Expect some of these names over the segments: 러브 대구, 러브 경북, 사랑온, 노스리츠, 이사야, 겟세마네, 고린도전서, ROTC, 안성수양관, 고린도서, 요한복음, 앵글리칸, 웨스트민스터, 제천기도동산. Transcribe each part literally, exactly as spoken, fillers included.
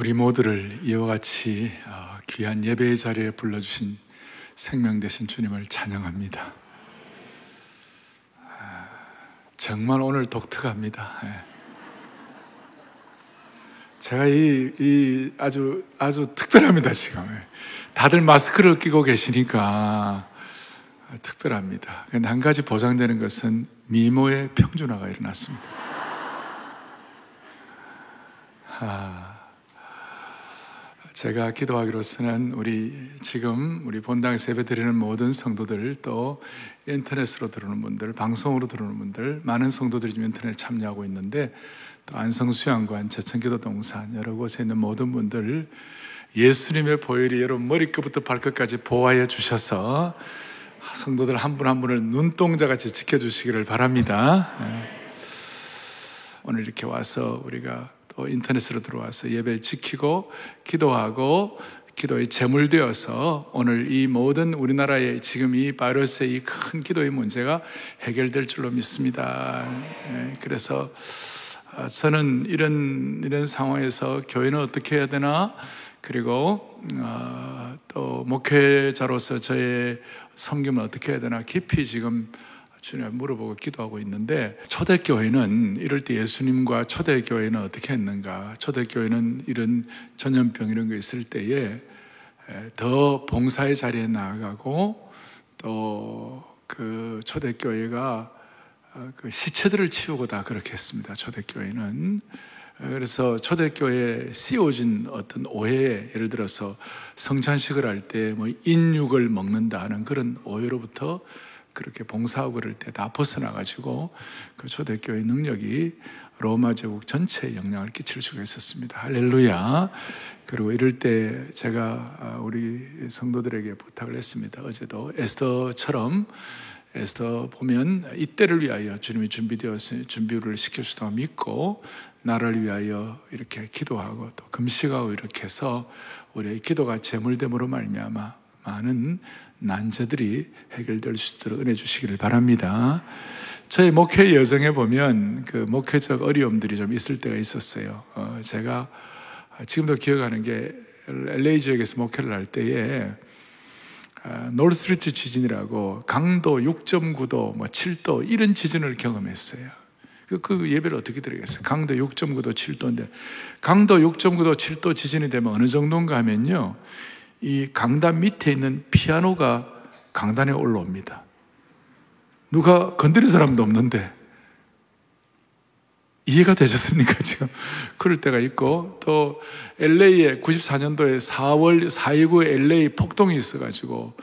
우리 모두를 이와 같이 귀한 예배의 자리에 불러주신 생명 되신 주님을 찬양합니다. 정말 오늘 독특합니다. 제가 이, 이 아주 아주 특별합니다. 지금 다들 마스크를 끼고 계시니까 특별합니다. 근데 한 가지 보장되는 것은 미모의 평준화가 일어났습니다. 아, 제가 기도하기로서는 우리 지금 우리 본당 세배드리는 모든 성도들, 또 인터넷으로 들어오는 분들, 방송으로 들어오는 분들, 많은 성도들이 지금 인터넷 참여하고 있는데, 또 안성수양관, 제천기도동산 여러 곳에 있는 모든 분들, 예수님의 보혈이 여러분 머리끝부터 발끝까지 보호하여 주셔서 성도들 한 분 한 분을 눈동자같이 지켜주시기를 바랍니다. 오늘 이렇게 와서 우리가 인터넷으로 들어와서 예배 지키고 기도하고 기도의 제물되어서 오늘 이 모든 우리나라의 지금 이 바이러스의 이 큰 기도의 문제가 해결될 줄로 믿습니다. 그래서 저는 이런 이런 상황에서 교회는 어떻게 해야 되나, 그리고 또 목회자로서 저의 섬김을 어떻게 해야 되나 깊이 지금 주님 물어보고 기도하고 있는데, 초대교회는 이럴 때 예수님과 초대교회는 어떻게 했는가, 초대교회는 이런 전염병 이런 거 있을 때에 더 봉사의 자리에 나아가고, 또 그 초대교회가 그 시체들을 치우고 다 그렇게 했습니다. 초대교회는. 그래서 초대교회에 씌워진 어떤 오해에, 예를 들어서 성찬식을 할 때 뭐 인육을 먹는다 하는 그런 오해로부터 그렇게 봉사하고 그럴 때 다 벗어나가지고 그 초대교회의 능력이 로마 제국 전체에 영향을 끼칠 수가 있었습니다. 할렐루야. 그리고 이럴 때 제가 우리 성도들에게 부탁을 했습니다. 어제도 에스더처럼, 에스더 보면 이때를 위하여 주님이 준비되었으니 준비를 시켜주시다고 믿고, 나를 위하여 이렇게 기도하고 또 금식하고 이렇게 해서 우리의 기도가 제물됨으로 말미암아 많은 난제들이 해결될 수 있도록 은혜 주시기를 바랍니다. 저희 목회 여정에 보면 그 목회적 어려움들이 좀 있을 때가 있었어요. 어, 제가 지금도 기억하는 게, 엘에이 지역에서 목회를 할 때에 어, 노스리츠 지진이라고 강도 육 점 구 도, 뭐 칠 도 이런 지진을 경험했어요. 그, 그 예배를 어떻게 드리겠어요? 강도 육 점 구 도, 칠 도인데, 강도 육 점 구 도, 칠 도 지진이 되면 어느 정도인가 하면요, 이 강단 밑에 있는 피아노가 강단에 올라옵니다. 누가 건드린 사람도 없는데. 이해가 되셨습니까, 지금? 그럴 때가 있고, 또 엘에이에 구십사 년도에 사월 사 이구 엘에이 폭동이 있어가지고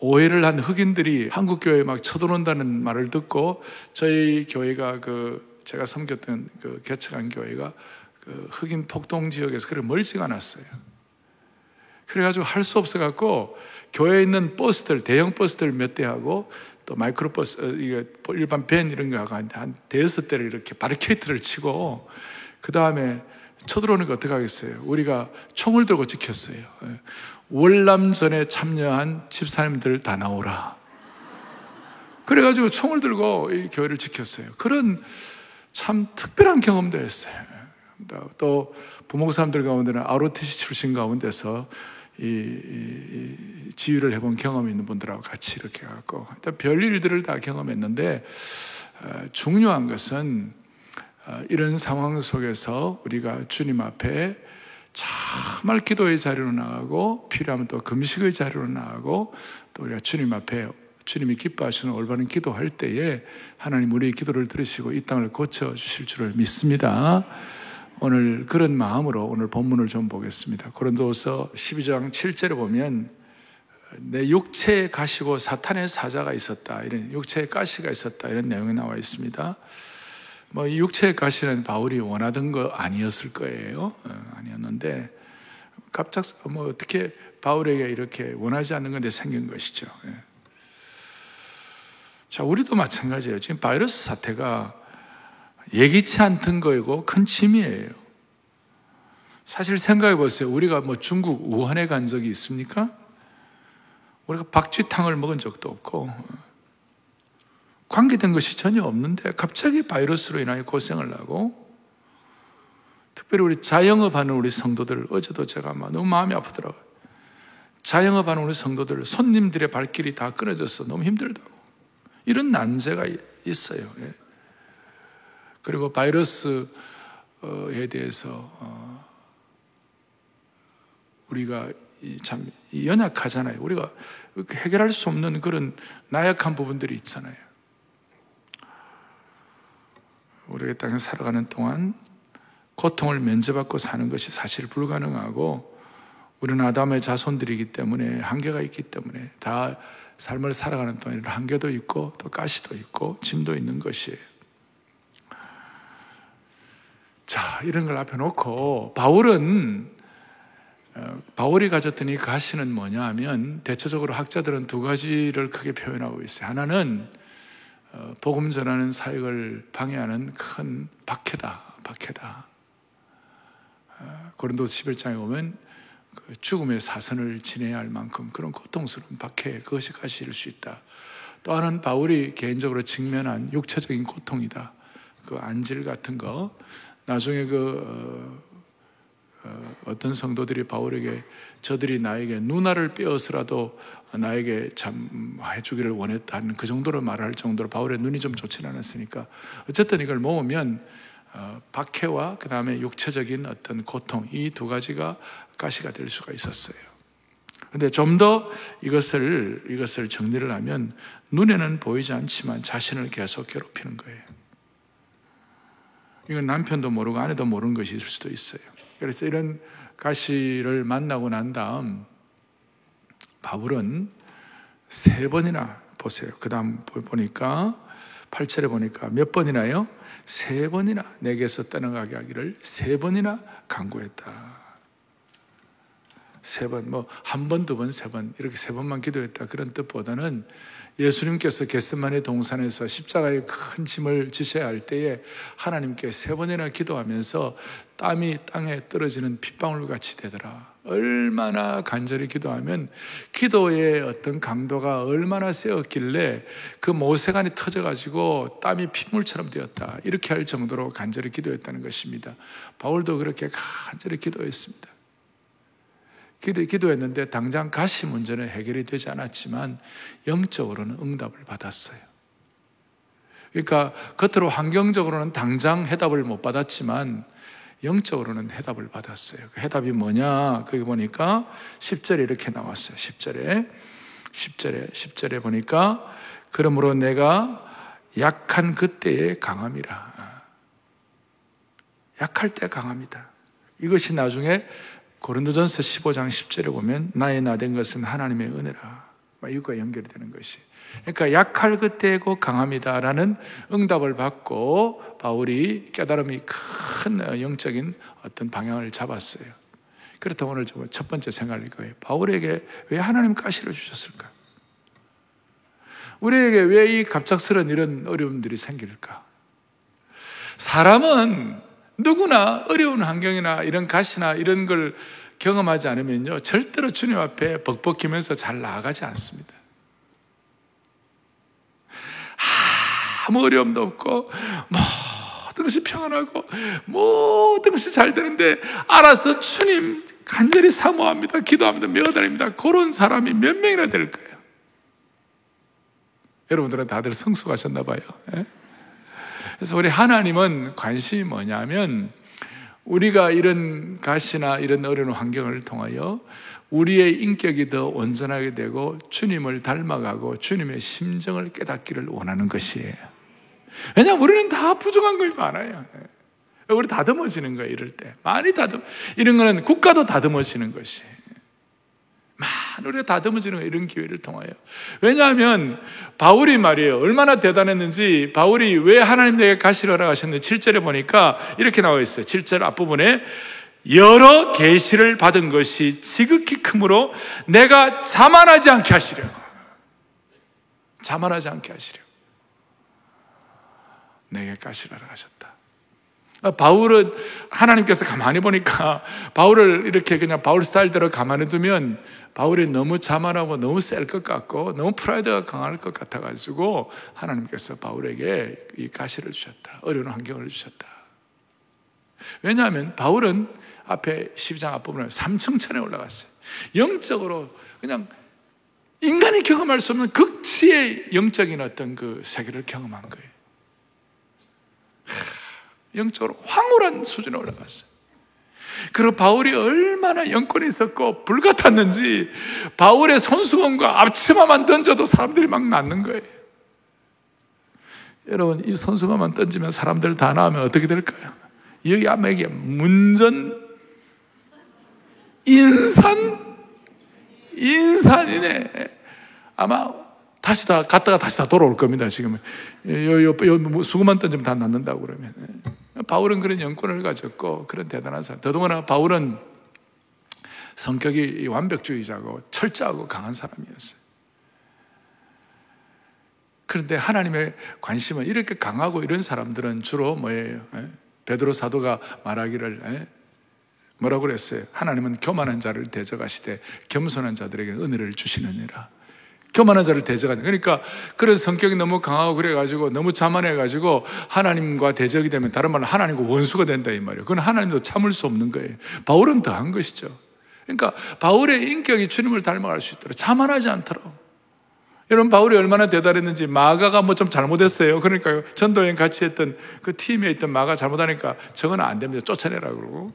오해를 한 흑인들이 한국 교회에 막 쳐들어온다는 말을 듣고, 저희 교회가 그 제가 섬겼던 그 개척한 교회가 그 흑인 폭동 지역에서 그렇게 멀지가 않았어요. 그래가지고 할 수 없어갖고 교회에 있는 버스들, 대형 버스들 몇 대하고 또 마이크로버스, 일반 밴 이런 거하고 한 대여섯 대를 이렇게 바리케이트를 치고, 그 다음에 쳐들어오는 거 어떡하겠어요? 우리가 총을 들고 지켰어요. 월남전에 참여한 집사님들 다 나오라. 그래가지고 총을 들고 이 교회를 지켰어요. 그런 참 특별한 경험도 했어요. 또 부목사님들 가운데는 알오티씨 출신 가운데서 이, 이, 이 지휘를 해본 경험이 있는 분들하고 같이 이렇게 해갖고 일단 별일들을 다 경험했는데, 어, 중요한 것은 어, 이런 상황 속에서 우리가 주님 앞에 정말 기도의 자리로 나가고, 필요하면 또 금식의 자리로 나가고, 또 우리가 주님 앞에 주님이 기뻐하시는 올바른 기도할 때에 하나님 우리의 기도를 들으시고 이 땅을 고쳐주실 줄을 믿습니다. 오늘 그런 마음으로 오늘 본문을 좀 보겠습니다. 고린도서 십이 장 칠 절에 보면, 내 육체에 가시고 사탄의 사자가 있었다, 이런 육체에 가시가 있었다, 이런 내용이 나와 있습니다. 뭐 이 육체에 가시는 바울이 원하던 거 아니었을 거예요. 아니었는데 갑작 뭐 어떻게 바울에게 이렇게 원하지 않는 건데 생긴 것이죠. 자, 우리도 마찬가지예요. 지금 바이러스 사태가 예기치 않던 거이고 큰 침이에요. 사실 생각해 보세요. 우리가 뭐 중국 우한에 간 적이 있습니까? 우리가 박쥐탕을 먹은 적도 없고, 관계된 것이 전혀 없는데 갑자기 바이러스로 인하여 고생을 하고, 특별히 우리 자영업하는 우리 성도들, 어제도 제가 막 너무 마음이 아프더라고요. 자영업하는 우리 성도들, 손님들의 발길이 다 끊어져서 너무 힘들다고. 이런 난제가 있어요. 그리고 바이러스에 대해서 우리가 참 연약하잖아요. 우리가 해결할 수 없는 그런 나약한 부분들이 있잖아요. 우리가 땅에 살아가는 동안 고통을 면제받고 사는 것이 사실 불가능하고, 우리는 아담의 자손들이기 때문에 한계가 있기 때문에 다 삶을 살아가는 동안 이런 한계도 있고 또 가시도 있고 짐도 있는 것이에요. 자, 이런 걸 앞에 놓고 바울은, 바울이 가졌던 이 가시는 뭐냐 하면, 대체적으로 학자들은 두 가지를 크게 표현하고 있어요. 하나는 복음 전하는 사역을 방해하는 큰 박해다, 박해다. 고린도서 십일 장에 보면 그 죽음의 사선을 지내야 할 만큼 그런 고통스러운 박해, 그것이 가시일 수 있다. 또 하나는 바울이 개인적으로 직면한 육체적인 고통이다. 그 안질 같은 거, 나중에 그 어, 어떤 성도들이 바울에게, 저들이 나에게 누나를 빼어서라도 나에게 참 해주기를 원했다는 그 정도로 말할 정도로 바울의 눈이 좀 좋지는 않았으니까, 어쨌든 이걸 모으면 어, 박해와 그 다음에 육체적인 어떤 고통, 이 두 가지가 가시가 될 수가 있었어요. 그런데 좀 더 이것을 이것을 정리를 하면, 눈에는 보이지 않지만 자신을 계속 괴롭히는 거예요. 이건 남편도 모르고 아내도 모르는 것일 수도 있어요. 그래서 이런 가시를 만나고 난 다음 바울은 세 번이나, 보세요, 그 다음 보니까 팔 절에 보니까 몇 번이나요? 세 번이나 내게서 떠나가게 하기를 세 번이나 간구했다. 세 번, 뭐 한 번, 두 번, 세 번, 이렇게 세 번만 기도했다, 그런 뜻보다는 예수님께서 겟세마네 동산에서 십자가의 큰 짐을 지셔야 할 때에 하나님께 세 번이나 기도하면서 땀이 땅에 떨어지는 핏방울 같이 되더라. 얼마나 간절히 기도하면, 기도의 어떤 강도가 얼마나 세었길래 그 모세관이 터져가지고 땀이 핏물처럼 되었다, 이렇게 할 정도로 간절히 기도했다는 것입니다. 바울도 그렇게 간절히 기도했습니다. 기도, 기도했는데 당장 가시 문제는 해결이 되지 않았지만 영적으로는 응답을 받았어요. 그러니까 겉으로 환경적으로는 당장 해답을 못 받았지만 영적으로는 해답을 받았어요. 그 해답이 뭐냐, 거기 보니까 십 절에 이렇게 나왔어요. 십 절에 십 절에 십 절에 보니까, 그러므로 내가 약한 그때의 강함이라. 약할 때 강합니다. 이것이 나중에 고린도전서 십오 장 십 절에 보면 나의 나된 것은 하나님의 은혜라, 이것과 연결되는 것이. 그러니까 약할 그때고 강합니다 라는 응답을 받고 바울이 깨달음이 큰 영적인 어떤 방향을 잡았어요. 그렇다면 오늘 첫 번째 생각일 거예요. 바울에게 왜 하나님 가시를 주셨을까? 우리에게 왜 이 갑작스런 이런 어려움들이 생길까? 사람은 누구나 어려운 환경이나 이런 가시나 이런 걸 경험하지 않으면요, 절대로 주님 앞에 벅벅이면서 잘 나아가지 않습니다. 아무 어려움도 없고 모든 것이 평안하고 모든 것이 잘 되는데, 알아서 주님 간절히 사모합니다, 기도합니다, 매어다닙니다, 그런 사람이 몇 명이나 될까요? 여러분들은 다들 성숙하셨나 봐요. 예? 그래서 우리 하나님은 관심이 뭐냐면, 우리가 이런 가시나 이런 어려운 환경을 통하여 우리의 인격이 더 온전하게 되고 주님을 닮아가고 주님의 심정을 깨닫기를 원하는 것이에요. 왜냐하면 우리는 다 부족한 것이 많아요. 우리 다듬어지는 거예요. 이럴 때 많이 다듬 이런 거는 국가도 다듬어지는 것이에요. 우리가 다듬어지는 거예요, 이런 기회를 통하여. 왜냐하면 바울이 말이에요, 얼마나 대단했는지, 바울이 왜 하나님 내게 가시를 허락하셨는지 칠 절에 보니까 이렇게 나와 있어요. 칠 절 앞부분에 여러 계시를 받은 것이 지극히 크므로 내가 자만하지 않게 하시려. 자만하지 않게 하시려 내게 가시를 허락하셨다. 바울은 하나님께서 가만히 보니까, 바울을 이렇게 그냥 바울 스타일대로 가만히 두면 바울이 너무 자만하고 너무 셀 것 같고 너무 프라이드가 강할 것 같아가지고 하나님께서 바울에게 이 가시를 주셨다, 어려운 환경을 주셨다. 왜냐하면 바울은 앞에 십이 장 앞부분에 삼층천에 올라갔어요. 영적으로 그냥 인간이 경험할 수 없는 극치의 영적인 어떤 그 세계를 경험한 거예요. 영적으로 황홀한 수준에 올라갔어요. 그리고 바울이 얼마나 영권이 있었고 불같았는지 바울의 손수건과 앞치마만 던져도 사람들이 막 낳는 거예요. 여러분, 이 손수건만 던지면 사람들 다 낳으면 어떻게 될까요? 여기 아마 이게 문전 인산 인산이네. 아마 다시 다 갔다가 다시 다 돌아올 겁니다. 지금 요, 요, 요 수건만 던지면 다 낳는다고 그러면. 바울은 그런 영권을 가졌고 그런 대단한 사람. 더더구나 바울은 성격이 완벽주의자고 철저하고 강한 사람이었어요. 그런데 하나님의 관심은 이렇게 강하고 이런 사람들은 주로 뭐예요? 베드로 사도가 말하기를 뭐라고 그랬어요? 하나님은 교만한 자를 대적하시되 겸손한 자들에게 은혜를 주시느니라. 교만한 자를 대적하는. 그러니까 그런 성격이 너무 강하고 그래가지고 너무 자만해가지고 하나님과 대적이 되면 다른 말로 하나님과 원수가 된다 이 말이에요. 그건 하나님도 참을 수 없는 거예요. 바울은 더한 것이죠. 그러니까 바울의 인격이 주님을 닮아갈 수 있도록 자만하지 않도록. 여러분, 바울이 얼마나 대단했는지 마가가 뭐 좀 잘못했어요. 그러니까 전도여행 같이 했던 그 팀에 있던 마가 잘못하니까 저건 안 됩니다. 쫓아내라 그러고.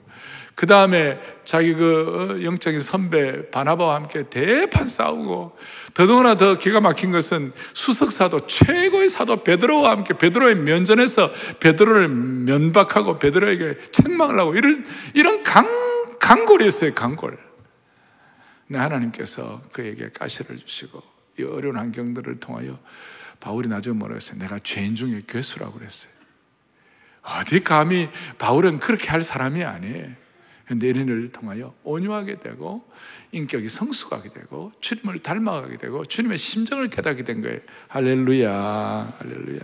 그 다음에 자기 그 영적인 선배 바나바와 함께 대판 싸우고, 더더구나 더 기가 막힌 것은 수석사도 최고의 사도 베드로와 함께 베드로의 면전에서 베드로를 면박하고 베드로에게 책망을 하고 이런, 이런 강, 강골이었어요. 강골. 근데 하나님께서 그에게 가시를 주시고 이 어려운 환경들을 통하여 바울이 나중에 뭐라고 했어요? 내가 죄인 중에 괴수라고 그랬어요. 어디 감히 바울은 그렇게 할 사람이 아니에요. 그런데 이런 일을 통하여 온유하게 되고 인격이 성숙하게 되고 주님을 닮아가게 되고 주님의 심정을 깨닫게 된 거예요. 할렐루야, 할렐루야.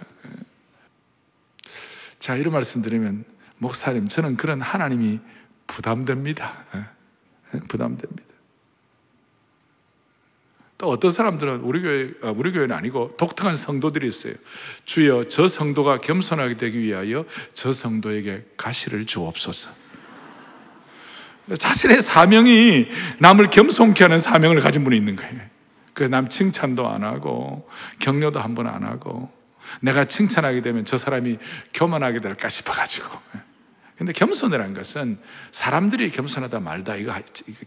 자, 이런 말씀 드리면 목사님, 저는 그런 하나님이 부담됩니다. 부담됩니다. 또 어떤 사람들은 우리 교회, 우리 교회는 아니고 독특한 성도들이 있어요. 주여, 저 성도가 겸손하게 되기 위하여 저 성도에게 가시를 주옵소서. 자신의 사명이 남을 겸손케 하는 사명을 가진 분이 있는 거예요. 그래서 남 칭찬도 안 하고 격려도 한 번 안 하고, 내가 칭찬하게 되면 저 사람이 교만하게 될까 싶어가지고. 근데 겸손이란 것은 사람들이 겸손하다 말다 이거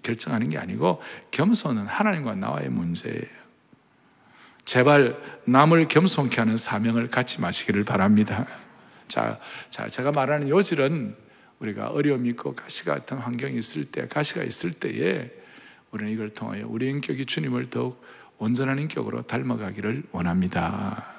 결정하는 게 아니고, 겸손은 하나님과 나와의 문제예요. 제발 남을 겸손케 하는 사명을 갖지 마시기를 바랍니다. 자, 자, 제가 말하는 요질은 우리가 어려움이 있고 가시 같은 환경이 있을 때, 가시가 있을 때에 우리는 이걸 통하여 우리 인격이 주님을 더욱 온전한 인격으로 닮아가기를 원합니다.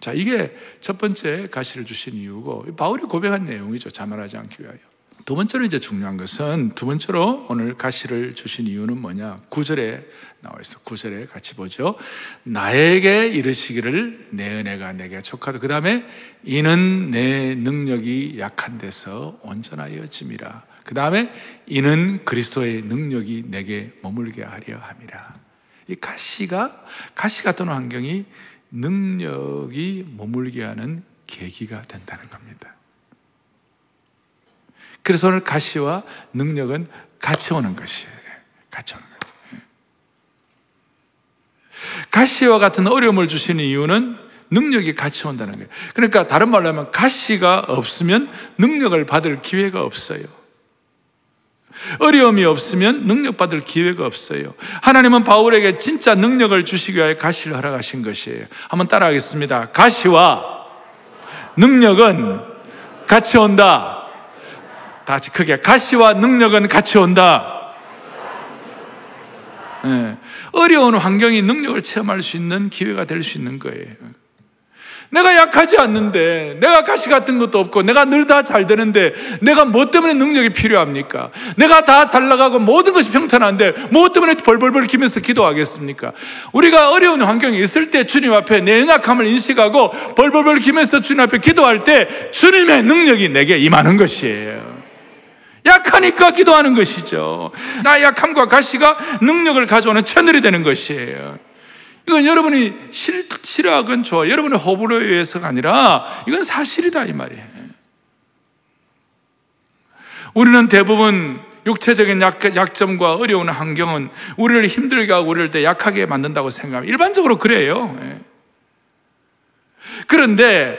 자, 이게 첫 번째 가시를 주신 이유고, 바울이 고백한 내용이죠. 자만하지 않기 위하여. 두 번째로 이제 중요한 것은, 두 번째로 오늘 가시를 주신 이유는 뭐냐? 구 절에 나와 있어. 구 절에 같이 보죠. 나에게 이르시기를 내 은혜가 내게 족하다. 그 다음에 이는 내 능력이 약한 데서 온전하여짐이라. 그 다음에 이는 그리스도의 능력이 내게 머물게 하려 함이라. 이 가시가, 가시 같은 환경이 능력이 머물게 하는 계기가 된다는 겁니다. 그래서 오늘 가시와 능력은 같이 오는 것이에요. 같이 오는 것이에요. 가시와 같은 어려움을 주시는 이유는 능력이 같이 온다는 거예요. 그러니까 다른 말로 하면 가시가 없으면 능력을 받을 기회가 없어요. 어려움이 없으면 능력받을 기회가 없어요. 하나님은 바울에게 진짜 능력을 주시기 위해 가시를 허락하신 것이에요. 한번 따라하겠습니다. 가시와 능력은 같이 온다. 다 같이 크게. 가시와 능력은 같이 온다. 네. 어려운 환경이 능력을 체험할 수 있는 기회가 될 수 있는 거예요. 내가 약하지 않는데, 내가 가시 같은 것도 없고, 내가 늘 다 잘 되는데, 내가 뭐 때문에 능력이 필요합니까? 내가 다 잘 나가고 모든 것이 평탄한데, 뭐 때문에 벌벌벌 기면서 기도하겠습니까? 우리가 어려운 환경이 있을 때 주님 앞에 내 연약함을 인식하고, 벌벌벌 기면서 주님 앞에 기도할 때, 주님의 능력이 내게 임하는 것이에요. 약하니까 기도하는 것이죠. 나의 약함과 가시가 능력을 가져오는 채널이 되는 것이에요. 이건 여러분이 실, 실학은 좋아. 여러분의 호불호에 의해서가 아니라 이건 사실이다 이 말이에요. 우리는 대부분 육체적인 약점과 어려운 환경은 우리를 힘들게 하고 우리를 더 약하게 만든다고 생각합니다. 일반적으로 그래요. 그런데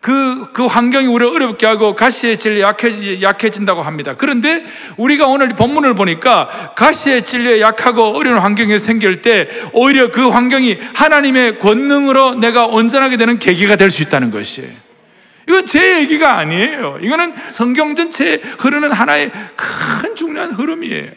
그, 그 환경이 우리를 어렵게 하고 가시의 진리에 약해, 약해진다고 합니다. 그런데 우리가 오늘 본문을 보니까 가시의 진리에 약하고 어려운 환경이 생길 때 오히려 그 환경이 하나님의 권능으로 내가 온전하게 되는 계기가 될 수 있다는 것이에요. 이건 제 얘기가 아니에요. 이거는 성경 전체에 흐르는 하나의 큰 중요한 흐름이에요.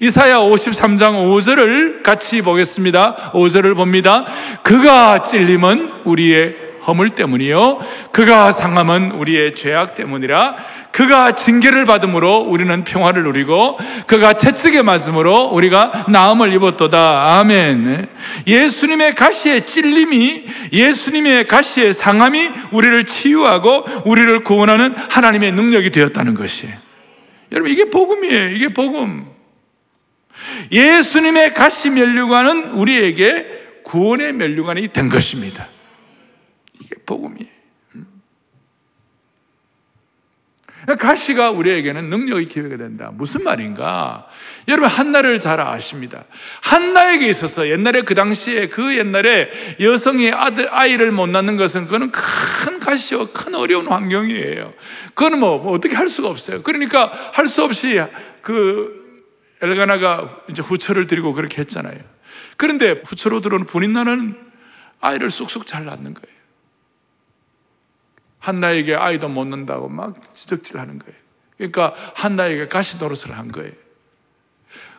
이사야 오십삼 장 오 절을 같이 보겠습니다. 오 절을 봅니다. 그가 찔림은 우리의 허물 때문이요, 그가 상함은 우리의 죄악 때문이라. 그가 징계를 받음으로 우리는 평화를 누리고 그가 채찍에 맞음으로 우리가 나음을 입었도다. 아멘. 예수님의 가시의 찔림이, 예수님의 가시의 상함이 우리를 치유하고 우리를 구원하는 하나님의 능력이 되었다는 것이에요. 여러분, 이게 복음이에요. 이게 복음. 예수님의 가시 면류관은 우리에게 구원의 면류관이 된 것입니다. 이게 복음이에요. 가시가 우리에게는 능력의 기회가 된다. 무슨 말인가? 여러분, 한나를 잘 아십니다. 한나에게 있어서 옛날에 그 당시에 그 옛날에 여성이 아들, 아이를 못 낳는 것은 그거는 큰 가시와 큰 어려운 환경이에요. 그건 뭐, 뭐 어떻게 할 수가 없어요. 그러니까 할 수 없이 그 엘가나가 이제 후처를 드리고 그렇게 했잖아요. 그런데 후처로 들어온 분인나는 아이를 쑥쑥 잘 낳는 거예요. 한나에게 아이도 못 낳는다고 막 지적질하는 거예요. 그러니까 한나에게 가시 노릇을 한 거예요.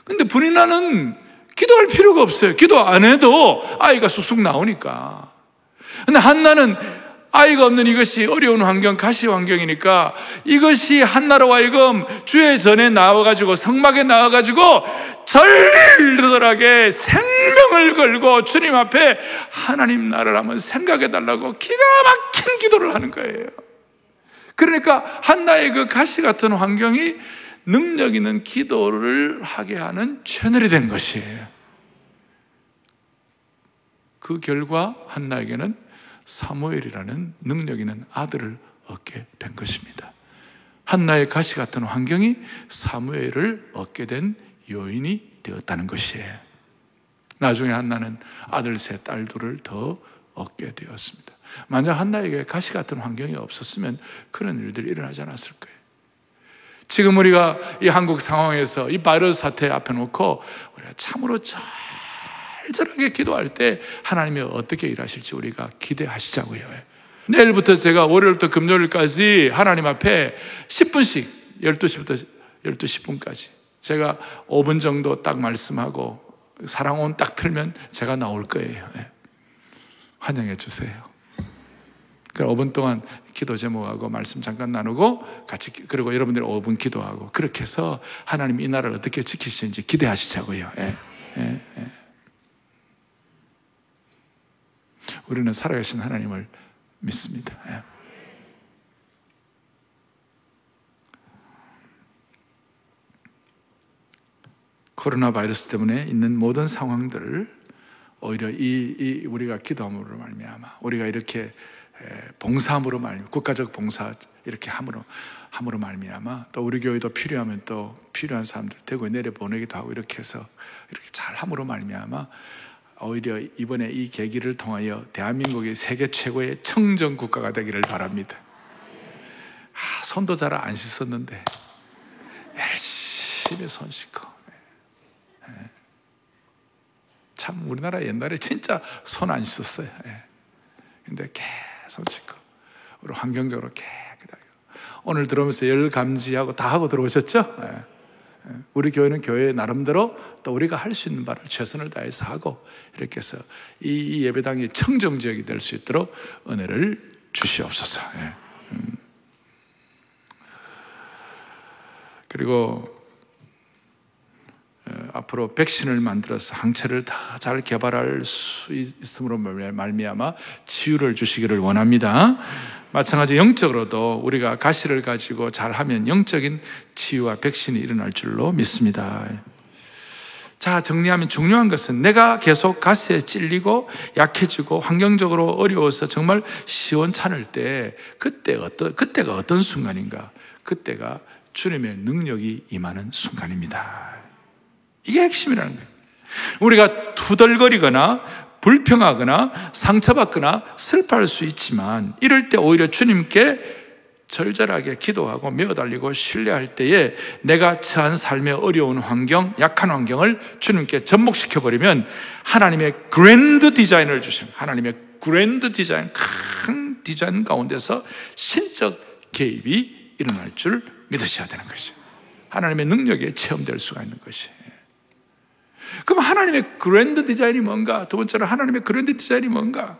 근데 분인나는 기도할 필요가 없어요. 기도 안 해도 아이가 쑥쑥 나오니까. 근데 한나는 아이가 없는 이것이 어려운 환경, 가시 환경이니까 이것이 한나로 하여금 주의 전에 나와가지고 성막에 나와가지고 절절하게 생명을 걸고 주님 앞에 하나님 나를 한번 생각해달라고 기가 막힌 기도를 하는 거예요. 그러니까 한나의 그 가시 같은 환경이 능력 있는 기도를 하게 하는 채널이 된 것이에요. 그 결과 한나에게는 사무엘이라는 능력 있는 아들을 얻게 된 것입니다. 한나의 가시 같은 환경이 사무엘을 얻게 된 요인이 되었다는 것이에요. 나중에 한나는 아들 셋, 딸 둘을 더 얻게 되었습니다. 만약 한나에게 가시 같은 환경이 없었으면 그런 일들이 일어나지 않았을 거예요. 지금 우리가 이 한국 상황에서 이 바이러스 사태 앞에 놓고 우리가 참으로 잘 절절하게 기도할 때 하나님이 어떻게 일하실지 우리가 기대하시자고요. 내일부터 제가 월요일부터 금요일까지 하나님 앞에 십 분씩, 열두 시부터 열두 시 십 분까지 제가 오 분 정도 딱 말씀하고 사랑온 딱 틀면 제가 나올 거예요. 환영해 주세요. 오 분 동안 기도 제목하고 말씀 잠깐 나누고 같이, 그리고 여러분들 오 분 기도하고 그렇게 해서 하나님 이 나라를 어떻게 지키시는지 기대하시자고요. 예. 예. 예. 우리는 살아계신 하나님을 믿습니다. 예. 코로나 바이러스 때문에 있는 모든 상황들을 오히려 이, 이 우리가 기도함으로 말미암아, 우리가 이렇게 봉사함으로 말미암아, 국가적 봉사 이렇게 함으로 함으로 말미암아, 또 우리 교회도 필요하면 또 필요한 사람들 대구에 내려 보내기도 하고 이렇게 해서 이렇게 잘 함으로 말미암아. 오히려 이번에 이 계기를 통하여 대한민국이 세계 최고의 청정 국가가 되기를 바랍니다. 아, 손도 잘 안 씻었는데 열심히 손 씻고. 예. 참 우리나라 옛날에 진짜 손 안 씻었어요. 예. 근데 계속 씻고 우리 환경적으로 깨끗하게. 오늘 들어오면서 열 감지하고 다 하고 들어오셨죠? 예. 우리 교회는 교회 나름대로 또 우리가 할 수 있는 바를 최선을 다해서 하고 이렇게 해서 이 예배당이 청정지역이 될 수 있도록 은혜를 주시옵소서. 예. 음. 그리고 어, 앞으로 백신을 만들어서 항체를 다 잘 개발할 수 있음으로 말미암아 치유를 주시기를 원합니다. 마찬가지 영적으로도 우리가 가시를 가지고 잘하면 영적인 치유와 백신이 일어날 줄로 믿습니다. 자, 정리하면 중요한 것은 내가 계속 가시에 찔리고 약해지고 환경적으로 어려워서 정말 시원찮을 때 그때 어떤, 그때가 어떤 순간인가? 그때가 주님의 능력이 임하는 순간입니다. 이게 핵심이라는 거예요. 우리가 투덜거리거나 불평하거나 상처받거나 슬퍼할 수 있지만, 이럴 때 오히려 주님께 절절하게 기도하고 매어달리고 신뢰할 때에 내가 처한 삶의 어려운 환경, 약한 환경을 주님께 접목시켜버리면 하나님의 그랜드 디자인을 주신, 하나님의 그랜드 디자인, 큰 디자인 가운데서 신적 개입이 일어날 줄 믿으셔야 되는 것이에요. 하나님의 능력에 체험될 수가 있는 것이에요. 그럼 하나님의 그랜드 디자인이 뭔가? 두 번째로 하나님의 그랜드 디자인이 뭔가?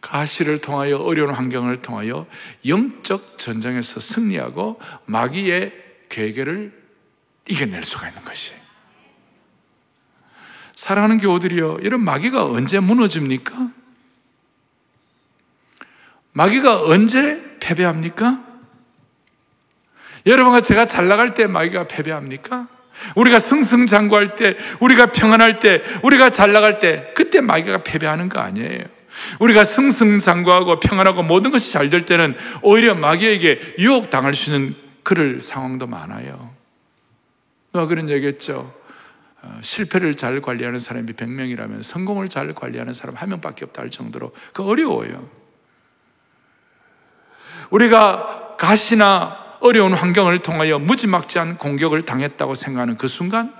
가시를 통하여, 어려운 환경을 통하여 영적 전쟁에서 승리하고 마귀의 괴계를 이겨낼 수가 있는 것이에요. 사랑하는 교우들이여, 이런 마귀가 언제 무너집니까? 마귀가 언제 패배합니까? 여러분과 제가 잘 나갈 때 마귀가 패배합니까? 우리가 승승장구할 때, 우리가 평안할 때, 우리가 잘 나갈 때, 그때 마귀가 패배하는 거 아니에요. 우리가 승승장구하고 평안하고 모든 것이 잘 될 때는 오히려 마귀에게 유혹당할 수 있는 그럴 상황도 많아요. 누가 그런 얘기했죠? 어, 실패를 잘 관리하는 사람이 백 명이라면 성공을 잘 관리하는 사람 한 명밖에 없다 할 정도로 그 어려워요. 우리가 가시나 어려운 환경을 통하여 무지막지한 공격을 당했다고 생각하는 그 순간,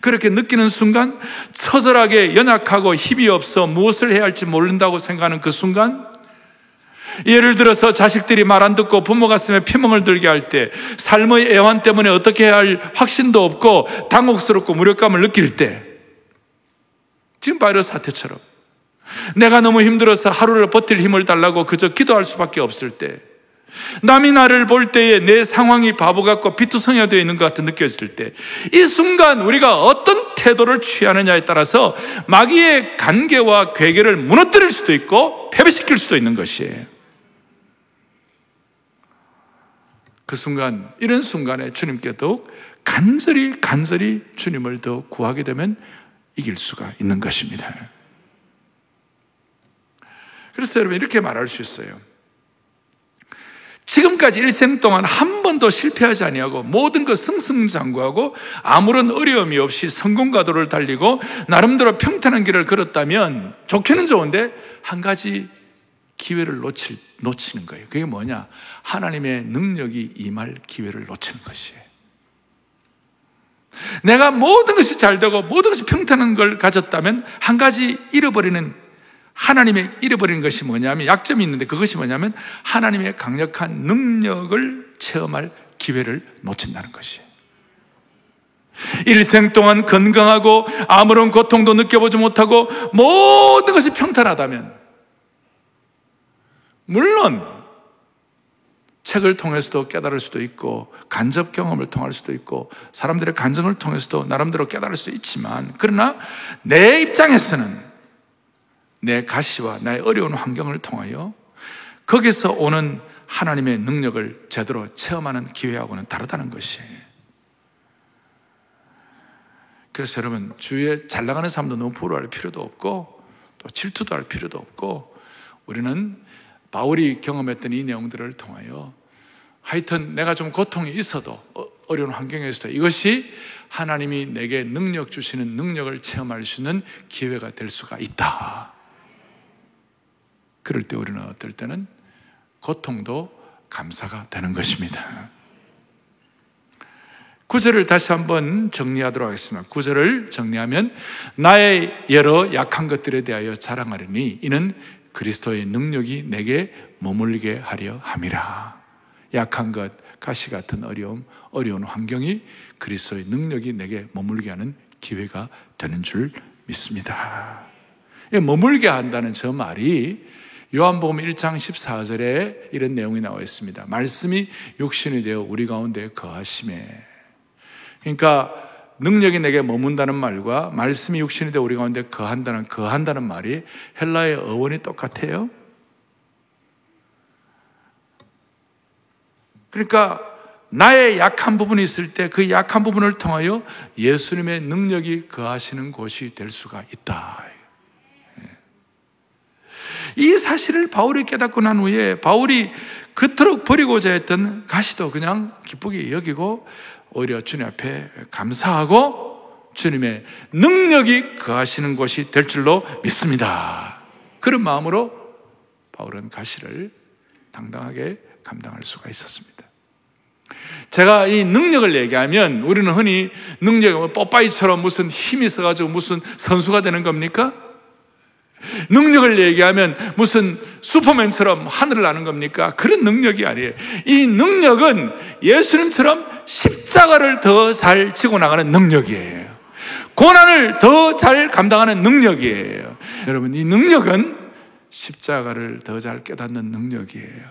그렇게 느끼는 순간, 처절하게 연약하고 힘이 없어 무엇을 해야 할지 모른다고 생각하는 그 순간, 예를 들어서 자식들이 말 안 듣고 부모 가슴에 피멍을 들게 할 때, 삶의 애환 때문에 어떻게 해야 할 확신도 없고 당혹스럽고 무력감을 느낄 때, 지금 바이러스 사태처럼 내가 너무 힘들어서 하루를 버틸 힘을 달라고 그저 기도할 수밖에 없을 때, 남이 나를 볼 때에 내 상황이 바보 같고 비투성이가 되어 있는 것 같은 느껴질 때, 이 순간 우리가 어떤 태도를 취하느냐에 따라서 마귀의 관계와 괴계를 무너뜨릴 수도 있고 패배시킬 수도 있는 것이에요. 그 순간, 이런 순간에 주님께 더욱 간절히 간절히 주님을 더 구하게 되면 이길 수가 있는 것입니다. 그래서 여러분, 이렇게 말할 수 있어요. 지금까지 일생 동안 한 번도 실패하지 아니하고 모든 것 승승장구하고 아무런 어려움이 없이 성공가도를 달리고 나름대로 평탄한 길을 걸었다면 좋기는 좋은데 한 가지 기회를 놓칠, 놓치는 거예요. 그게 뭐냐? 하나님의 능력이 임할 기회를 놓치는 것이에요. 내가 모든 것이 잘되고 모든 것이 평탄한 걸 가졌다면 한 가지 잃어버리는, 하나님의 잃어버린 것이 뭐냐면, 약점이 있는데 그것이 뭐냐면 하나님의 강력한 능력을 체험할 기회를 놓친다는 것이에요. 일생 동안 건강하고 아무런 고통도 느껴보지 못하고 모든 것이 평탄하다면, 물론 책을 통해서도 깨달을 수도 있고 간접 경험을 통할 수도 있고 사람들의 간증을 통해서도 나름대로 깨달을 수도 있지만, 그러나 내 입장에서는 내 가시와 나의 어려운 환경을 통하여 거기서 오는 하나님의 능력을 제대로 체험하는 기회하고는 다르다는 것이에요. 그래서 여러분, 주위에 잘 나가는 사람도 너무 부러워할 필요도 없고 또 질투도 할 필요도 없고, 우리는 바울이 경험했던 이 내용들을 통하여 하여튼 내가 좀 고통이 있어도, 어려운 환경에서도 이것이 하나님이 내게 능력 주시는 능력을 체험할 수 있는 기회가 될 수가 있다. 그럴 때 우리는 어떨 때는 고통도 감사가 되는 것입니다. 구절을 다시 한번 정리하도록 하겠습니다. 구절을 정리하면, 나의 여러 약한 것들에 대하여 자랑하리니 이는 그리스도의 능력이 내게 머물게 하려 함이라. 약한 것, 가시 같은 어려움, 어려운 환경이 그리스도의 능력이 내게 머물게 하는 기회가 되는 줄 믿습니다. 머물게 한다는 저 말이 요한복음 일 장 십사 절에 이런 내용이 나와 있습니다. 말씀이 육신이 되어 우리 가운데 거하심에. 그러니까 능력이 내게 머문다는 말과 말씀이 육신이 되어 우리 가운데 거한다는, 거한다는 말이 헬라의 어원이 똑같아요. 그러니까 나의 약한 부분이 있을 때 그 약한 부분을 통하여 예수님의 능력이 거하시는 곳이 될 수가 있다. 이 사실을 바울이 깨닫고 난 후에 바울이 그토록 버리고자 했던 가시도 그냥 기쁘게 여기고 오히려 주님 앞에 감사하고 주님의 능력이 거하시는 곳이 될 줄로 믿습니다. 그런 마음으로 바울은 가시를 당당하게 감당할 수가 있었습니다. 제가 이 능력을 얘기하면 우리는 흔히 능력이 뽀빠이처럼 무슨 힘이 있어가지고 무슨 선수가 되는 겁니까? 능력을 얘기하면 무슨 슈퍼맨처럼 하늘을 나는 겁니까? 그런 능력이 아니에요. 이 능력은 예수님처럼 십자가를 더 잘 치고 나가는 능력이에요. 고난을 더 잘 감당하는 능력이에요. 여러분, 이 능력은 십자가를 더 잘 깨닫는 능력이에요.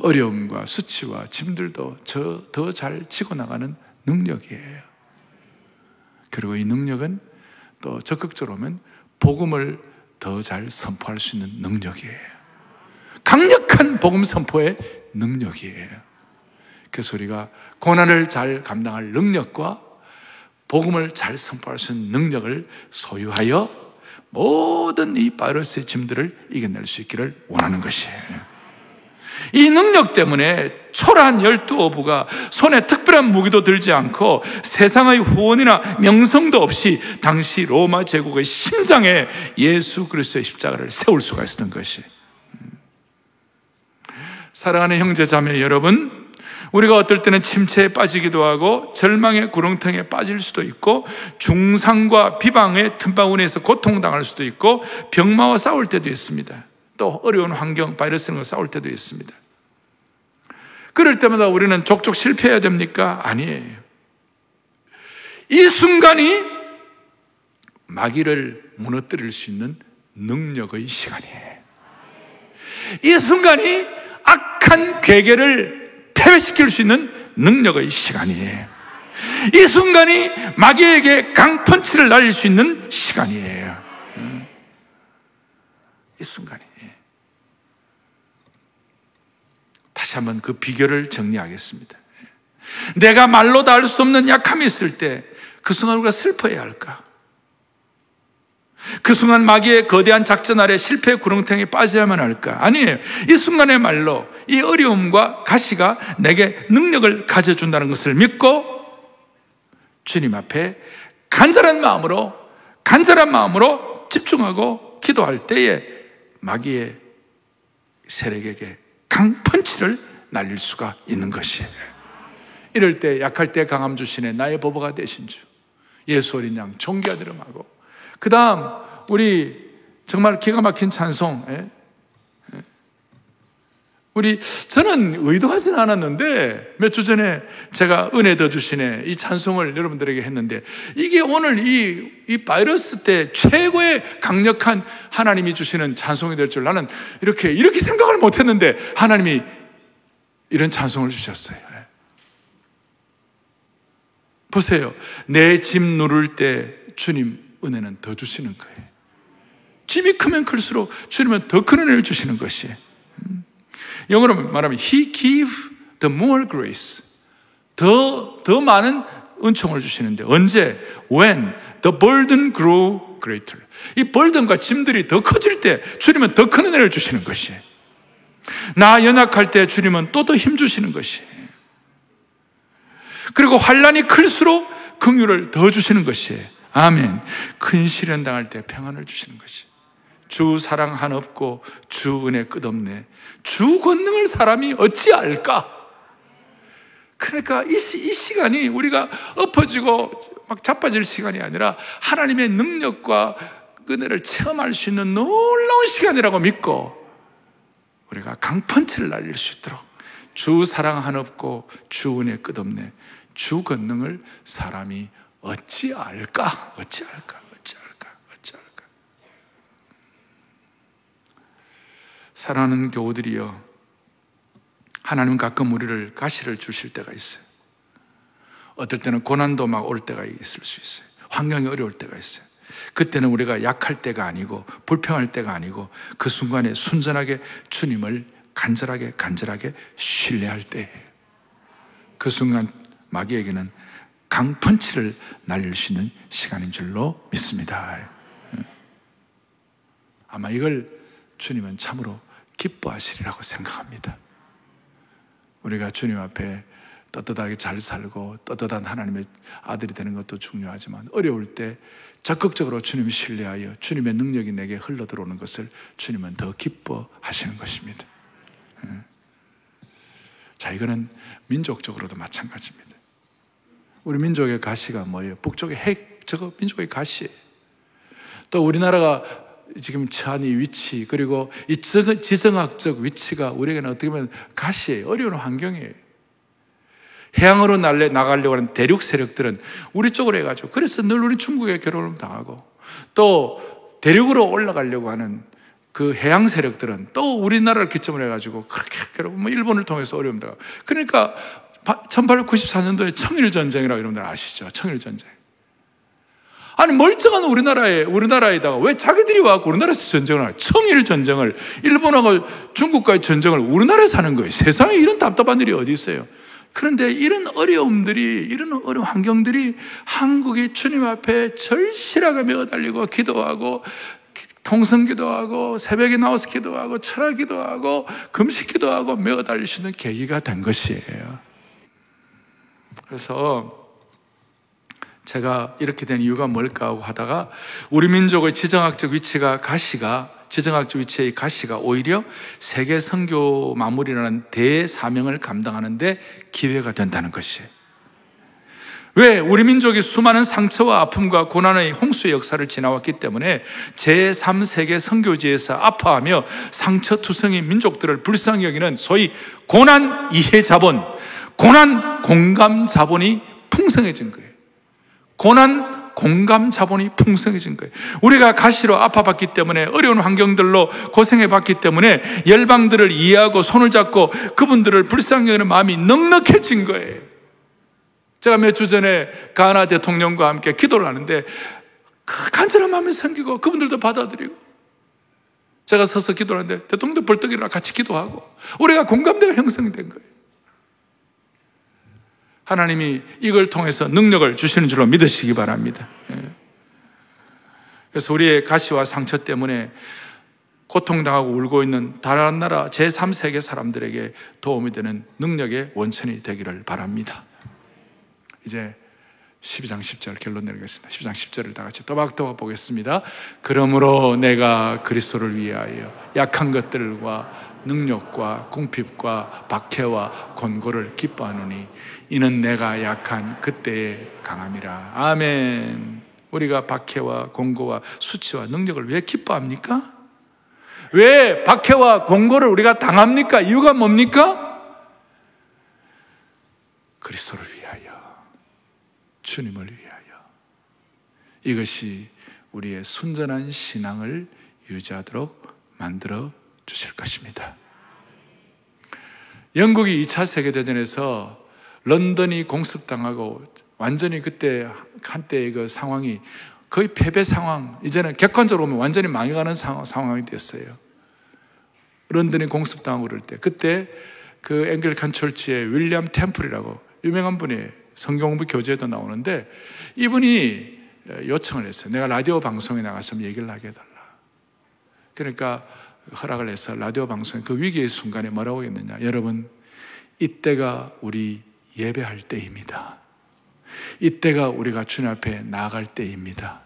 어려움과 수치와 짐들도 저 더 잘 치고 나가는 능력이에요. 그리고 이 능력은 또 적극적으로 보면 복음을 더 잘 선포할 수 있는 능력이에요. 강력한 복음 선포의 능력이에요. 그래서 우리가 고난을 잘 감당할 능력과 복음을 잘 선포할 수 있는 능력을 소유하여 모든 이 바이러스의 짐들을 이겨낼 수 있기를 원하는 것이에요. 이 능력 때문에 초라한 열두 어부가 손에 특별한 무기도 들지 않고 세상의 후원이나 명성도 없이 당시 로마 제국의 심장에 예수 그리스도의 십자가를 세울 수가 있었던 것이. 사랑하는 형제 자매 여러분, 우리가 어떨 때는 침체에 빠지기도 하고 절망의 구렁텅이에 빠질 수도 있고 중상과 비방의 틈바구니에서 고통당할 수도 있고 병마와 싸울 때도 있습니다. 또 어려운 환경, 바이러스랑 싸울 때도 있습니다. 그럴 때마다 우리는 족족 실패해야 됩니까? 아니에요. 이 순간이 마귀를 무너뜨릴 수 있는 능력의 시간이에요. 이 순간이 악한 괴계를 패배시킬 수 있는 능력의 시간이에요. 이 순간이 마귀에게 강펀치를 날릴 수 있는 시간이에요. 이 순간이에요. 다시 한번 그 비결을 정리하겠습니다. 내가 말로 다 알 수 없는 약함이 있을 때 그 순간 우리가 슬퍼해야 할까? 그 순간 마귀의 거대한 작전 아래 실패의 구렁텅이에 빠져야만 할까? 아니에요. 이 순간의 말로 이 어려움과 가시가 내게 능력을 가져준다는 것을 믿고 주님 앞에 간절한 마음으로 간절한 마음으로 집중하고 기도할 때에 마귀의 세력에게 강펀치를 날릴 수가 있는 것이에요. 이럴 때 약할 때 강함 주시네 나의 보호가 되신 주 예수 어린 양 존귀하드름하고, 그 다음 우리 정말 기가 막힌 찬송, 우리 저는 의도하진 않았는데 몇 주 전에 제가 은혜 더 주시네 이 찬송을 여러분들에게 했는데 이게 오늘 이, 이 바이러스 때 최고의 강력한 하나님이 주시는 찬송이 될 줄 나는 이렇게 이렇게 생각을 못했는데 하나님이 이런 찬송을 주셨어요. 보세요. 내 짐 누를 때 주님 은혜는 더 주시는 거예요. 짐이 크면 클수록 주님은 더 큰 은혜를 주시는 것이에요. 영어로 말하면 He give the more grace, 더, 더 많은 은총을 주시는데 언제? When the burden grew greater, 이 burden과 짐들이 더 커질 때 주님은 더 큰 은혜를 주시는 것이에요. 나 연약할 때 주님은 또 더 힘 주시는 것이에요. 그리고 환란이 클수록 긍휼을 더 주시는 것이에요. 아멘. 큰 시련 당할 때 평안을 주시는 것이에요. 주 사랑 한없고 주 은혜 끝없네 주 권능을 사람이 어찌 알까? 그러니까 이, 시, 이 시간이 우리가 엎어지고 막 자빠질 시간이 아니라 하나님의 능력과 은혜를 체험할 수 있는 놀라운 시간이라고 믿고 우리가 강펀치를 날릴 수 있도록 주 사랑 한없고 주 은혜 끝없네 주 권능을 사람이 어찌 알까? 어찌 알까? 어찌 알까? 사랑하는 교우들이여, 하나님 가끔 우리를 가시를 주실 때가 있어요. 어떨 때는 고난도 막 올 때가 있을 수 있어요. 환경이 어려울 때가 있어요. 그때는 우리가 약할 때가 아니고 불평할 때가 아니고 그 순간에 순전하게 주님을 간절하게 간절하게 신뢰할 때예요. 그 순간 마귀에게는 강펀치를 날릴 수 있는 시간인 줄로 믿습니다. 아마 이걸 주님은 참으로 기뻐하시리라고 생각합니다. 우리가 주님 앞에 떳떳하게 잘 살고 떳떳한 하나님의 아들이 되는 것도 중요하지만 어려울 때 적극적으로 주님 신뢰하여 주님의 능력이 내게 흘러들어오는 것을 주님은 더 기뻐하시는 것입니다. 자, 이거는 민족적으로도 마찬가지입니다. 우리 민족의 가시가 뭐예요? 북쪽의 핵, 저거 민족의 가시예요. 또 우리나라가 지금 처한 이 위치, 그리고 이 지정학적 위치가 우리에게는 어떻게 보면 가시예요. 어려운 환경이에요. 해양으로 날래 나가려고 하는 대륙 세력들은 우리 쪽으로 해가지고, 그래서 늘 우리 중국에 괴로움을 당하고, 또 대륙으로 올라가려고 하는 그 해양 세력들은 또 우리나라를 기점으로 해가지고 그렇게 괴로움, 뭐 일본을 통해서 어려움을 당하고. 그러니까 천팔백구십사 년도에 청일전쟁이라고 여러분들 아시죠? 청일전쟁. 아니, 멀쩡한 우리나라에, 우리나라에다가 왜 자기들이 와서 우리나라에서 전쟁을 하냐. 청일전쟁을, 일본하고 중국과의 전쟁을 우리나라에서 하는 거예요. 세상에 이런 답답한 일이 어디 있어요. 그런데 이런 어려움들이, 이런 어려운 환경들이 한국이 주님 앞에 절실하게 매어달리고 기도하고, 통성기도하고, 새벽에 나와서 기도하고, 철학기도하고, 금식기도하고 매어달릴 수 있는 계기가 된 것이에요. 그래서 제가 이렇게 된 이유가 뭘까 하고 하다가, 우리 민족의 지정학적 위치가 가시가 지정학적 위치의 가시가 오히려 세계 선교 마무리라는 대사명을 감당하는데 기회가 된다는 것이에요. 왜? 우리 민족이 수많은 상처와 아픔과 고난의 홍수의 역사를 지나왔기 때문에 제삼 세계 선교지에서 아파하며 상처투성인 민족들을 불쌍히 여기는 소위 고난 이해 자본, 고난 공감 자본이 풍성해진 거예요. 고난 공감 자본이 풍성해진 거예요. 우리가 가시로 아파봤기 때문에, 어려운 환경들로 고생해봤기 때문에 열방들을 이해하고 손을 잡고 그분들을 불쌍히 여기는 마음이 넉넉해진 거예요. 제가 몇 주 전에 가나 대통령과 함께 기도를 하는데 그 간절한 마음이 생기고 그분들도 받아들이고, 제가 서서 기도하는데 대통령도 벌떡 일어나 같이 기도하고, 우리가 공감대가 형성된 거예요. 하나님이 이걸 통해서 능력을 주시는 줄로 믿으시기 바랍니다. 그래서 우리의 가시와 상처 때문에 고통당하고 울고 있는 다른 나라 제삼 세계 사람들에게 도움이 되는 능력의 원천이 되기를 바랍니다. 이제 십이 장 십 절 결론 내리겠습니다. 십이 장 십 절을 다 같이 또박또박 보겠습니다. 그러므로 내가 그리스도를 위하여 약한 것들과 능력과 궁핍과 박해와 권고를 기뻐하노니 이는 내가 약한 그때의 강함이라. 아멘. 우리가 박해와 권고와 수치와 능력을 왜 기뻐합니까? 왜 박해와 권고를 우리가 당합니까? 이유가 뭡니까? 그리스도를 위하여, 주님을 위하여. 이것이 우리의 순전한 신앙을 유지하도록 만들어 주실 것입니다. 영국이 이 차 세계대전에서 런던이 공습당하고 완전히 그때 한때의 그 상황이 거의 패배 상황, 이제는 객관적으로 보면 완전히 망해가는 상황, 상황이 됐어요. 런던이 공습당하고 그럴 때, 그때 그 앵글리칸 철치의 윌리엄 템플이라고 유명한 분이 성경공부 교재에도 나오는데, 이분이 요청을 했어요. 내가 라디오 방송에 나가서 얘기를 하게 해달라. 그러니까 허락을 해서 라디오 방송에 그 위기의 순간에 뭐라고 했느냐. 여러분, 이때가 우리 예배할 때입니다. 이때가 우리가 주님 앞에 나아갈 때입니다.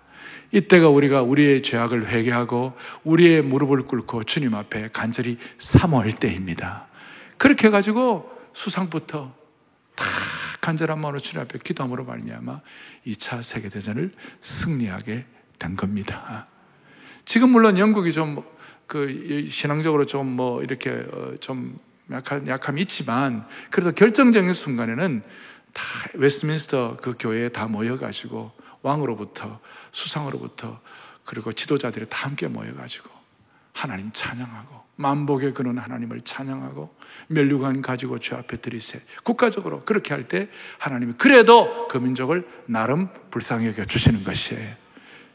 이때가 우리가 우리의 죄악을 회개하고 우리의 무릎을 꿇고 주님 앞에 간절히 사모할 때입니다. 그렇게 해가지고 수상부터 다 간절한 마음으로 주님 앞에 기도함으로 말미암아 이 차 세계대전을 승리하게 된 겁니다. 지금 물론 영국이 좀 그 신앙적으로 좀 뭐 이렇게 좀 약한 약함이 있지만, 그래도 결정적인 순간에는 다 웨스트민스터 그 교회에 다 모여가지고 왕으로부터 수상으로부터 그리고 지도자들이 다 함께 모여가지고 하나님 찬양하고, 만복의 근원 하나님을 찬양하고, 면류관 가지고 죄 앞에 들이세, 국가적으로 그렇게 할 때 하나님이 그래도 그 민족을 나름 불쌍히 여겨 주시는 것이에요.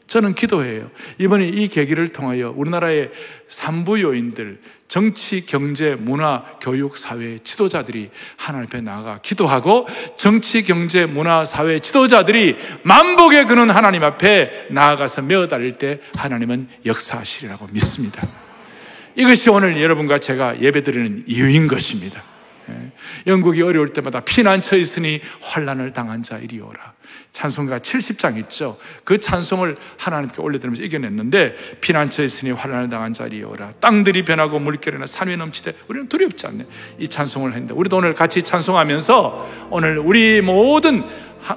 저는 기도해요. 이번에 이 계기를 통하여 우리나라의 산부 요인들, 정치, 경제, 문화, 교육, 사회의 지도자들이 하나님 앞에 나아가 기도하고, 정치, 경제, 문화, 사회의 지도자들이 만복의 근원 하나님 앞에 나아가서 메어달릴 때 하나님은 역사하시리라고 믿습니다. 이것이 오늘 여러분과 제가 예배드리는 이유인 것입니다. 예. 영국이 어려울 때마다 피난처에 있으니 환난을 당한 자 이리 오라. 찬송가 칠십 장 있죠. 그 찬송을 하나님께 올려드리면서 이겨냈는데, 피난처에 있으니 환난을 당한 자 이리 오라. 땅들이 변하고 물결이나 산이 넘치되 우리는 두렵지 않네. 이 찬송을 했는데, 우리도 오늘 같이 찬송하면서 오늘 우리 모든,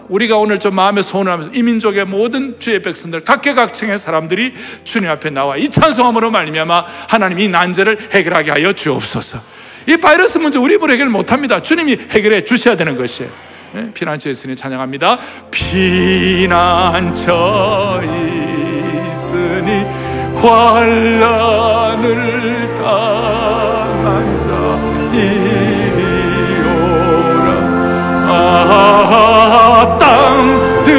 우리가 오늘 좀 마음에 소원하면서 이 민족의 모든 주의 백성들, 각계각층의 사람들이 주님 앞에 나와 이 찬송함으로 말미암아 하나님 이 난제를 해결하게 하여 주옵소서. 이 바이러스 문제 우리 힘으로 해결 못합니다. 주님이 해결해 주셔야 되는 것이에요. 피난처에 있으니 찬양합니다. 피난처에 있으니 환난을 당한 자 이리 오라. 아, 땅들이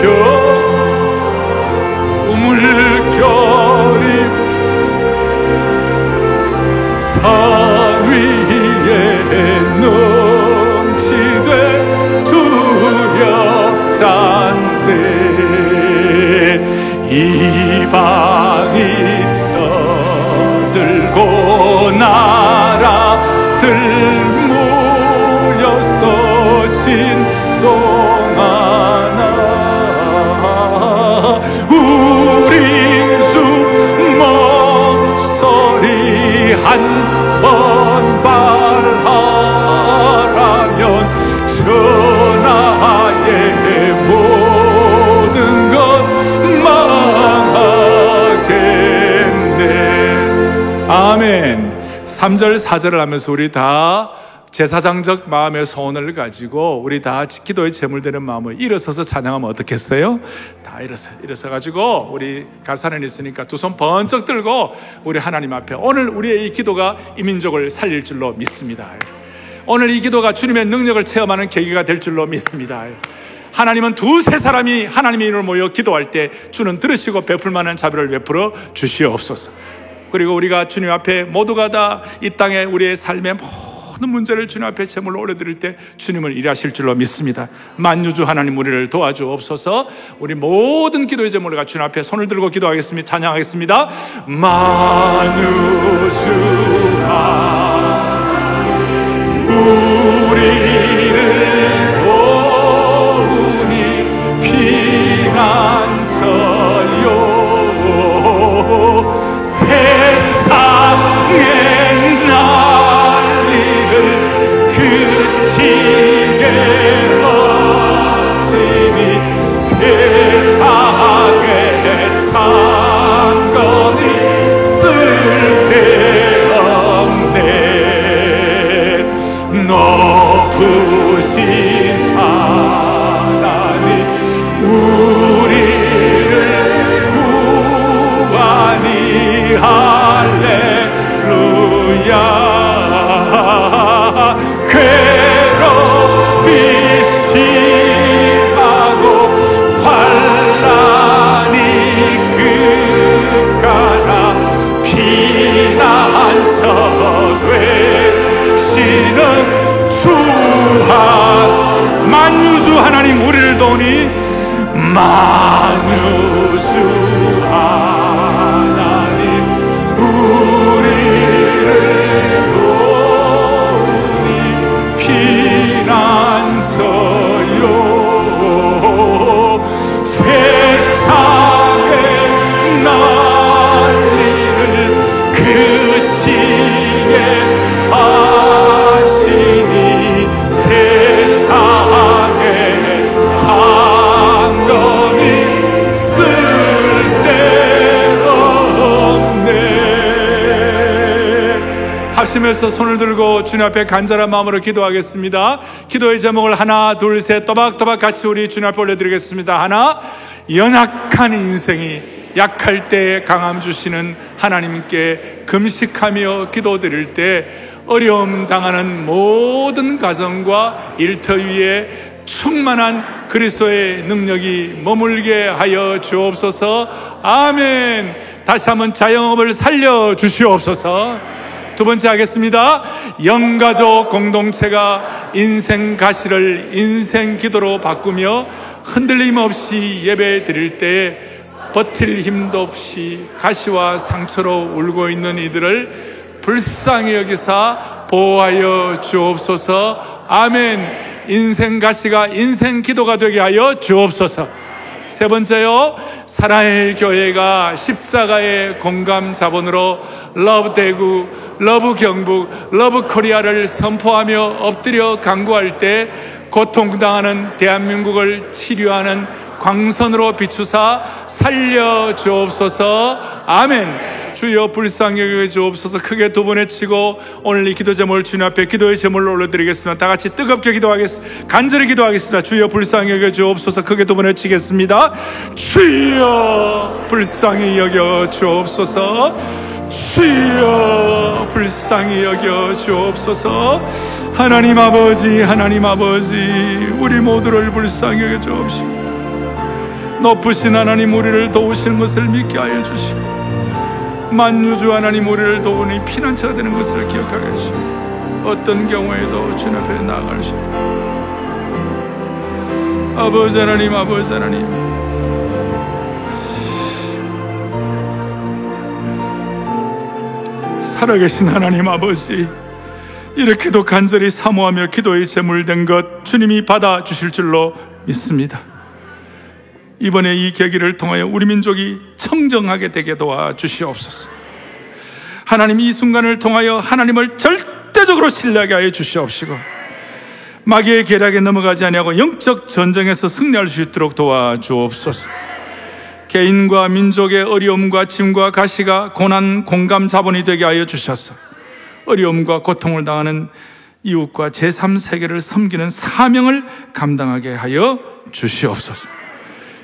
변 우물결이 산 위에 넘치되 두렵잔데 이방이 떠들고 나라들 모여서 진동하나 우리 수 목소리 한 번발하라면 천하의 모든 것 망하겠네. 아멘. 삼 절 사 절을 하면서 우리 다 제사장적 마음의 소원을 가지고 우리 다 기도의 제물되는 마음을 일어서서 찬양하면 어떻겠어요? 다 일어서, 일어서가지고 우리 가사는 있으니까 두 손 번쩍 들고 우리 하나님 앞에, 오늘 우리의 이 기도가 이 민족을 살릴 줄로 믿습니다. 오늘 이 기도가 주님의 능력을 체험하는 계기가 될 줄로 믿습니다. 하나님은 두세 사람이 하나님의 이름으로 모여 기도할 때 주는 들으시고 베풀 만한 자비를 베풀어 주시옵소서. 그리고 우리가 주님 앞에 모두가 다 이 땅에 우리의 삶의 모든 문제를 주님 앞에 제물로 올려드릴 때 주님을 일하실 줄로 믿습니다. 만유주 하나님 우리를 도와주옵소서. 우리 모든 기도의 제물과 주님 앞에 손을 들고 기도하겠습니다. 찬양하겠습니다. 만유주아 우리를 도우니 피난처요 세상에 지게 하시니 세상에 창건이 쓸데없네. 높으신 하나님 우리를 구하니 할렐루야. 심하고 환란이 그가라 피난처 되시는 주하 만유주 하나님 우리를 도우니 만유주 하나님 우리를 도우니 피난 저요 세상의 난리를 그치게 하시니 세상의 창건이 쓸데없네. 합심해서 손을 들고 주님 앞에 간절한 마음으로 기도하겠습니다. 기도의 제목을 하나, 둘, 셋 또박또박 같이 우리 주님 앞에 올려드리겠습니다. 하나, 연약한 인생이 약할 때에 강함 주시는 하나님께 금식하며 기도드릴 때 어려움 당하는 모든 가정과 일터위에 충만한 그리스도의 능력이 머물게 하여 주옵소서. 아멘. 다시 한번 자영업을 살려주시옵소서. 두 번째 하겠습니다. 영가족 공동체가 인생 가시를 인생 기도로 바꾸며 흔들림 없이 예배 드릴 때에 버틸 힘도 없이 가시와 상처로 울고 있는 이들을 불쌍히 여기사 보호하여 주옵소서. 아멘. 인생 가시가 인생 기도가 되게 하여 주옵소서. 세 번째요, 사랑의 교회가 십자가의 공감 자본으로 러브 대구, 러브 경북, 러브 코리아를 선포하며 엎드려 강구할 때 고통당하는 대한민국을 치료하는 광선으로 비추사 살려주옵소서. 아멘. 주여 불쌍히 여겨주옵소서. 크게 두 번 외치고 오늘 이 기도 제목을 주님 앞에 기도의 제목으로 올려드리겠습니다. 다 같이 뜨겁게 기도하겠습니다. 간절히 기도하겠습니다. 주여 불쌍히 여겨주옵소서. 크게 두 번 외치겠습니다. 주여 불쌍히 여겨주옵소서. 주여 불쌍히 여겨주옵소서. 하나님 아버지, 하나님 아버지, 우리 모두를 불쌍히 여겨주옵시고 높으신 하나님 우리를 도우시는 것을 믿게 하여 주시고 만유주 하나님 우리를 도우니 피난처가 되는 것을 기억하게 하시고 어떤 경우에도 주님 앞에 나아갈 수 있도록 아버지 하나님, 아버지 하나님, 살아계신 하나님 아버지, 이렇게도 간절히 사모하며 기도의 제물된 것 주님이 받아주실 줄로 믿습니다. 이번에 이 계기를 통하여 우리 민족이 청정하게 되게 도와주시옵소서. 하나님, 이 순간을 통하여 하나님을 절대적으로 신뢰하게 하여 주시옵시고 마귀의 계략에 넘어가지 아니하고 영적 전쟁에서 승리할 수 있도록 도와주옵소서. 개인과 민족의 어려움과 짐과 가시가 고난 공감 자본이 되게 하여 주셔서 어려움과 고통을 당하는 이웃과 제삼 세계를 섬기는 사명을 감당하게 하여 주시옵소서.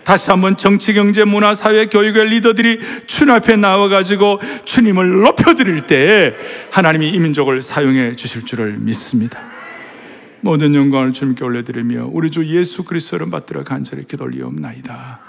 다시 한번 정치, 경제, 문화, 사회, 교육의 리더들이 주님 앞에 나와가지고 주님을 높여드릴 때에 하나님이 이 민족을 사용해 주실 줄을 믿습니다. 모든 영광을 주님께 올려드리며 우리 주 예수 그리스도를 받들어 간절히 기도 올리옵나이다.